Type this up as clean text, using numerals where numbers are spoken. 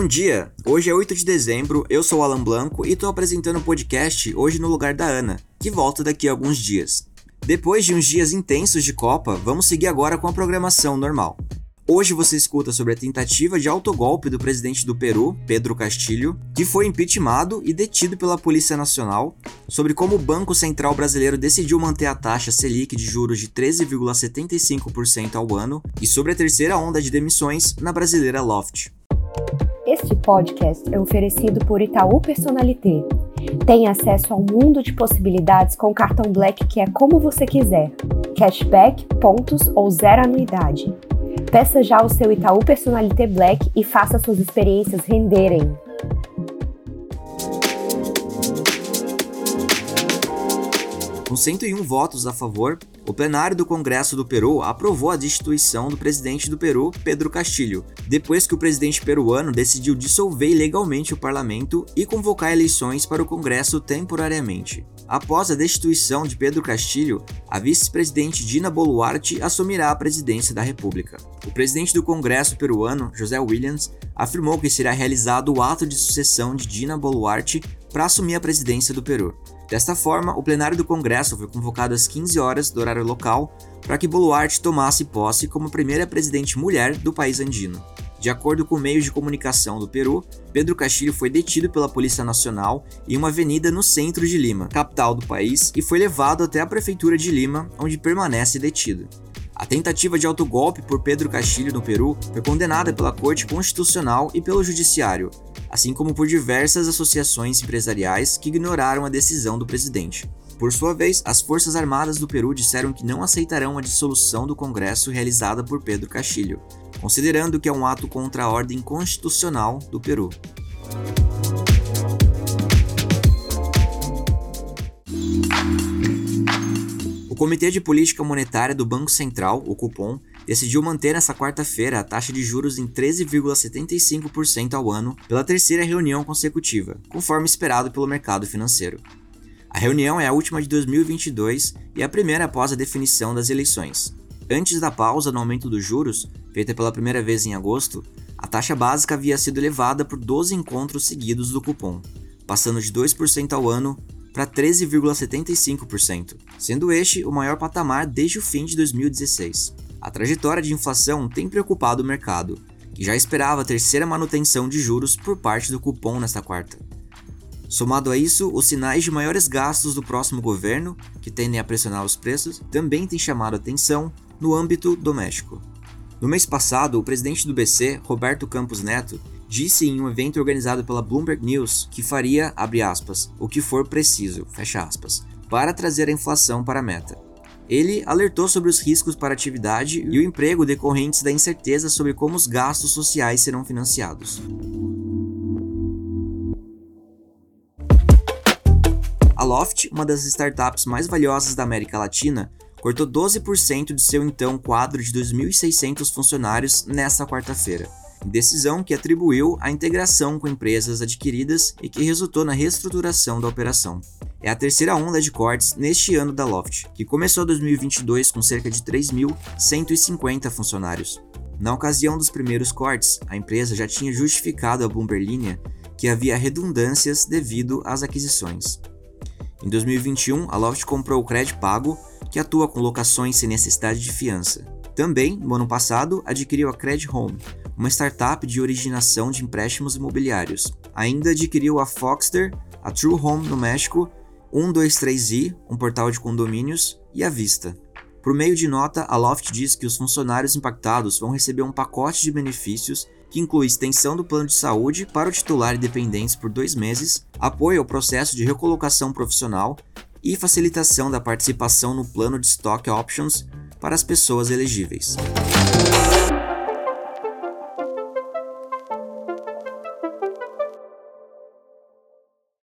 Bom dia, hoje é 8 de dezembro, eu sou o Alan Blanco e estou apresentando o podcast hoje no lugar da Ana, que volta daqui a alguns dias. Depois de uns dias intensos de Copa, vamos seguir agora com a programação normal. Hoje você escuta sobre a tentativa de autogolpe do presidente do Peru, Pedro Castillo, que foi impeachmentado e detido pela Polícia Nacional, sobre como o Banco Central Brasileiro decidiu manter a taxa Selic de juros de 13,75% ao ano e sobre a terceira onda de demissões na brasileira Loft. Este podcast é oferecido por Itaú Personalité. Tenha acesso ao mundo de possibilidades com cartão Black que é como você quiser. Cashback, pontos ou zero anuidade. Peça já o seu Itaú Personalité Black e faça suas experiências renderem. Com 101 votos a favor, o plenário do Congresso do Peru aprovou a destituição do presidente do Peru, Pedro Castillo, depois que o presidente peruano decidiu dissolver ilegalmente o parlamento e convocar eleições para o Congresso temporariamente. Após a destituição de Pedro Castillo, a vice-presidente Dina Boluarte assumirá a presidência da República. O presidente do Congresso peruano, José Williams, afirmou que será realizado o ato de sucessão de Dina Boluarte para assumir a presidência do Peru. Desta forma, o plenário do Congresso foi convocado às 15 horas do horário local para que Boluarte tomasse posse como primeira presidente mulher do país andino. De acordo com meios de comunicação do Peru, Pedro Castillo foi detido pela Polícia Nacional em uma avenida no centro de Lima, capital do país, e foi levado até a prefeitura de Lima, onde permanece detido. A tentativa de autogolpe por Pedro Castillo no Peru foi condenada pela Corte Constitucional e pelo Judiciário, assim como por diversas associações empresariais que ignoraram a decisão do presidente. Por sua vez, as Forças Armadas do Peru disseram que não aceitarão a dissolução do Congresso realizada por Pedro Castillo, considerando que é um ato contra a ordem constitucional do Peru. O Comitê de Política Monetária do Banco Central, o Copom, decidiu manter nesta quarta-feira a taxa de juros em 13,75% ao ano pela terceira reunião consecutiva, conforme esperado pelo mercado financeiro. A reunião é a última de 2022 e a primeira após a definição das eleições. Antes da pausa no aumento dos juros, feita pela primeira vez em agosto, a taxa básica havia sido elevada por 12 encontros seguidos do Copom, passando de 2% ao ano para 13,75%, sendo este o maior patamar desde o fim de 2016. A trajetória de inflação tem preocupado o mercado, que já esperava a terceira manutenção de juros por parte do Copom nesta quarta. Somado a isso, os sinais de maiores gastos do próximo governo, que tendem a pressionar os preços, também têm chamado atenção no âmbito doméstico. No mês passado, o presidente do BC, Roberto Campos Neto, disse em um evento organizado pela Bloomberg News que faria, abre aspas, o que for preciso, fecha aspas, para trazer a inflação para a meta. Ele alertou sobre os riscos para a atividade e o emprego decorrentes da incerteza sobre como os gastos sociais serão financiados. A Loft, uma das startups mais valiosas da América Latina, cortou 12% de seu então quadro de 2.600 funcionários nesta quarta-feira, decisão que atribuiu à integração com empresas adquiridas e que resultou na reestruturação da operação. É a terceira onda de cortes neste ano da Loft, que começou 2022 com cerca de 3.150 funcionários. Na ocasião dos primeiros cortes, a empresa já tinha justificado à Bloomberg Linha que havia redundâncias devido às aquisições. Em 2021, a Loft comprou o Cred Pago, que atua com locações sem necessidade de fiança. Também, no ano passado, adquiriu a Cred Home, uma startup de originação de empréstimos imobiliários. Ainda adquiriu a Foxter, a True Home no México, 123i, um portal de condomínios, e a Vista. Por meio de nota, a Loft diz que os funcionários impactados vão receber um pacote de benefícios que inclui extensão do plano de saúde para o titular e dependentes por 2 meses, apoio ao processo de recolocação profissional e facilitação da participação no plano de Stock Options para as pessoas elegíveis.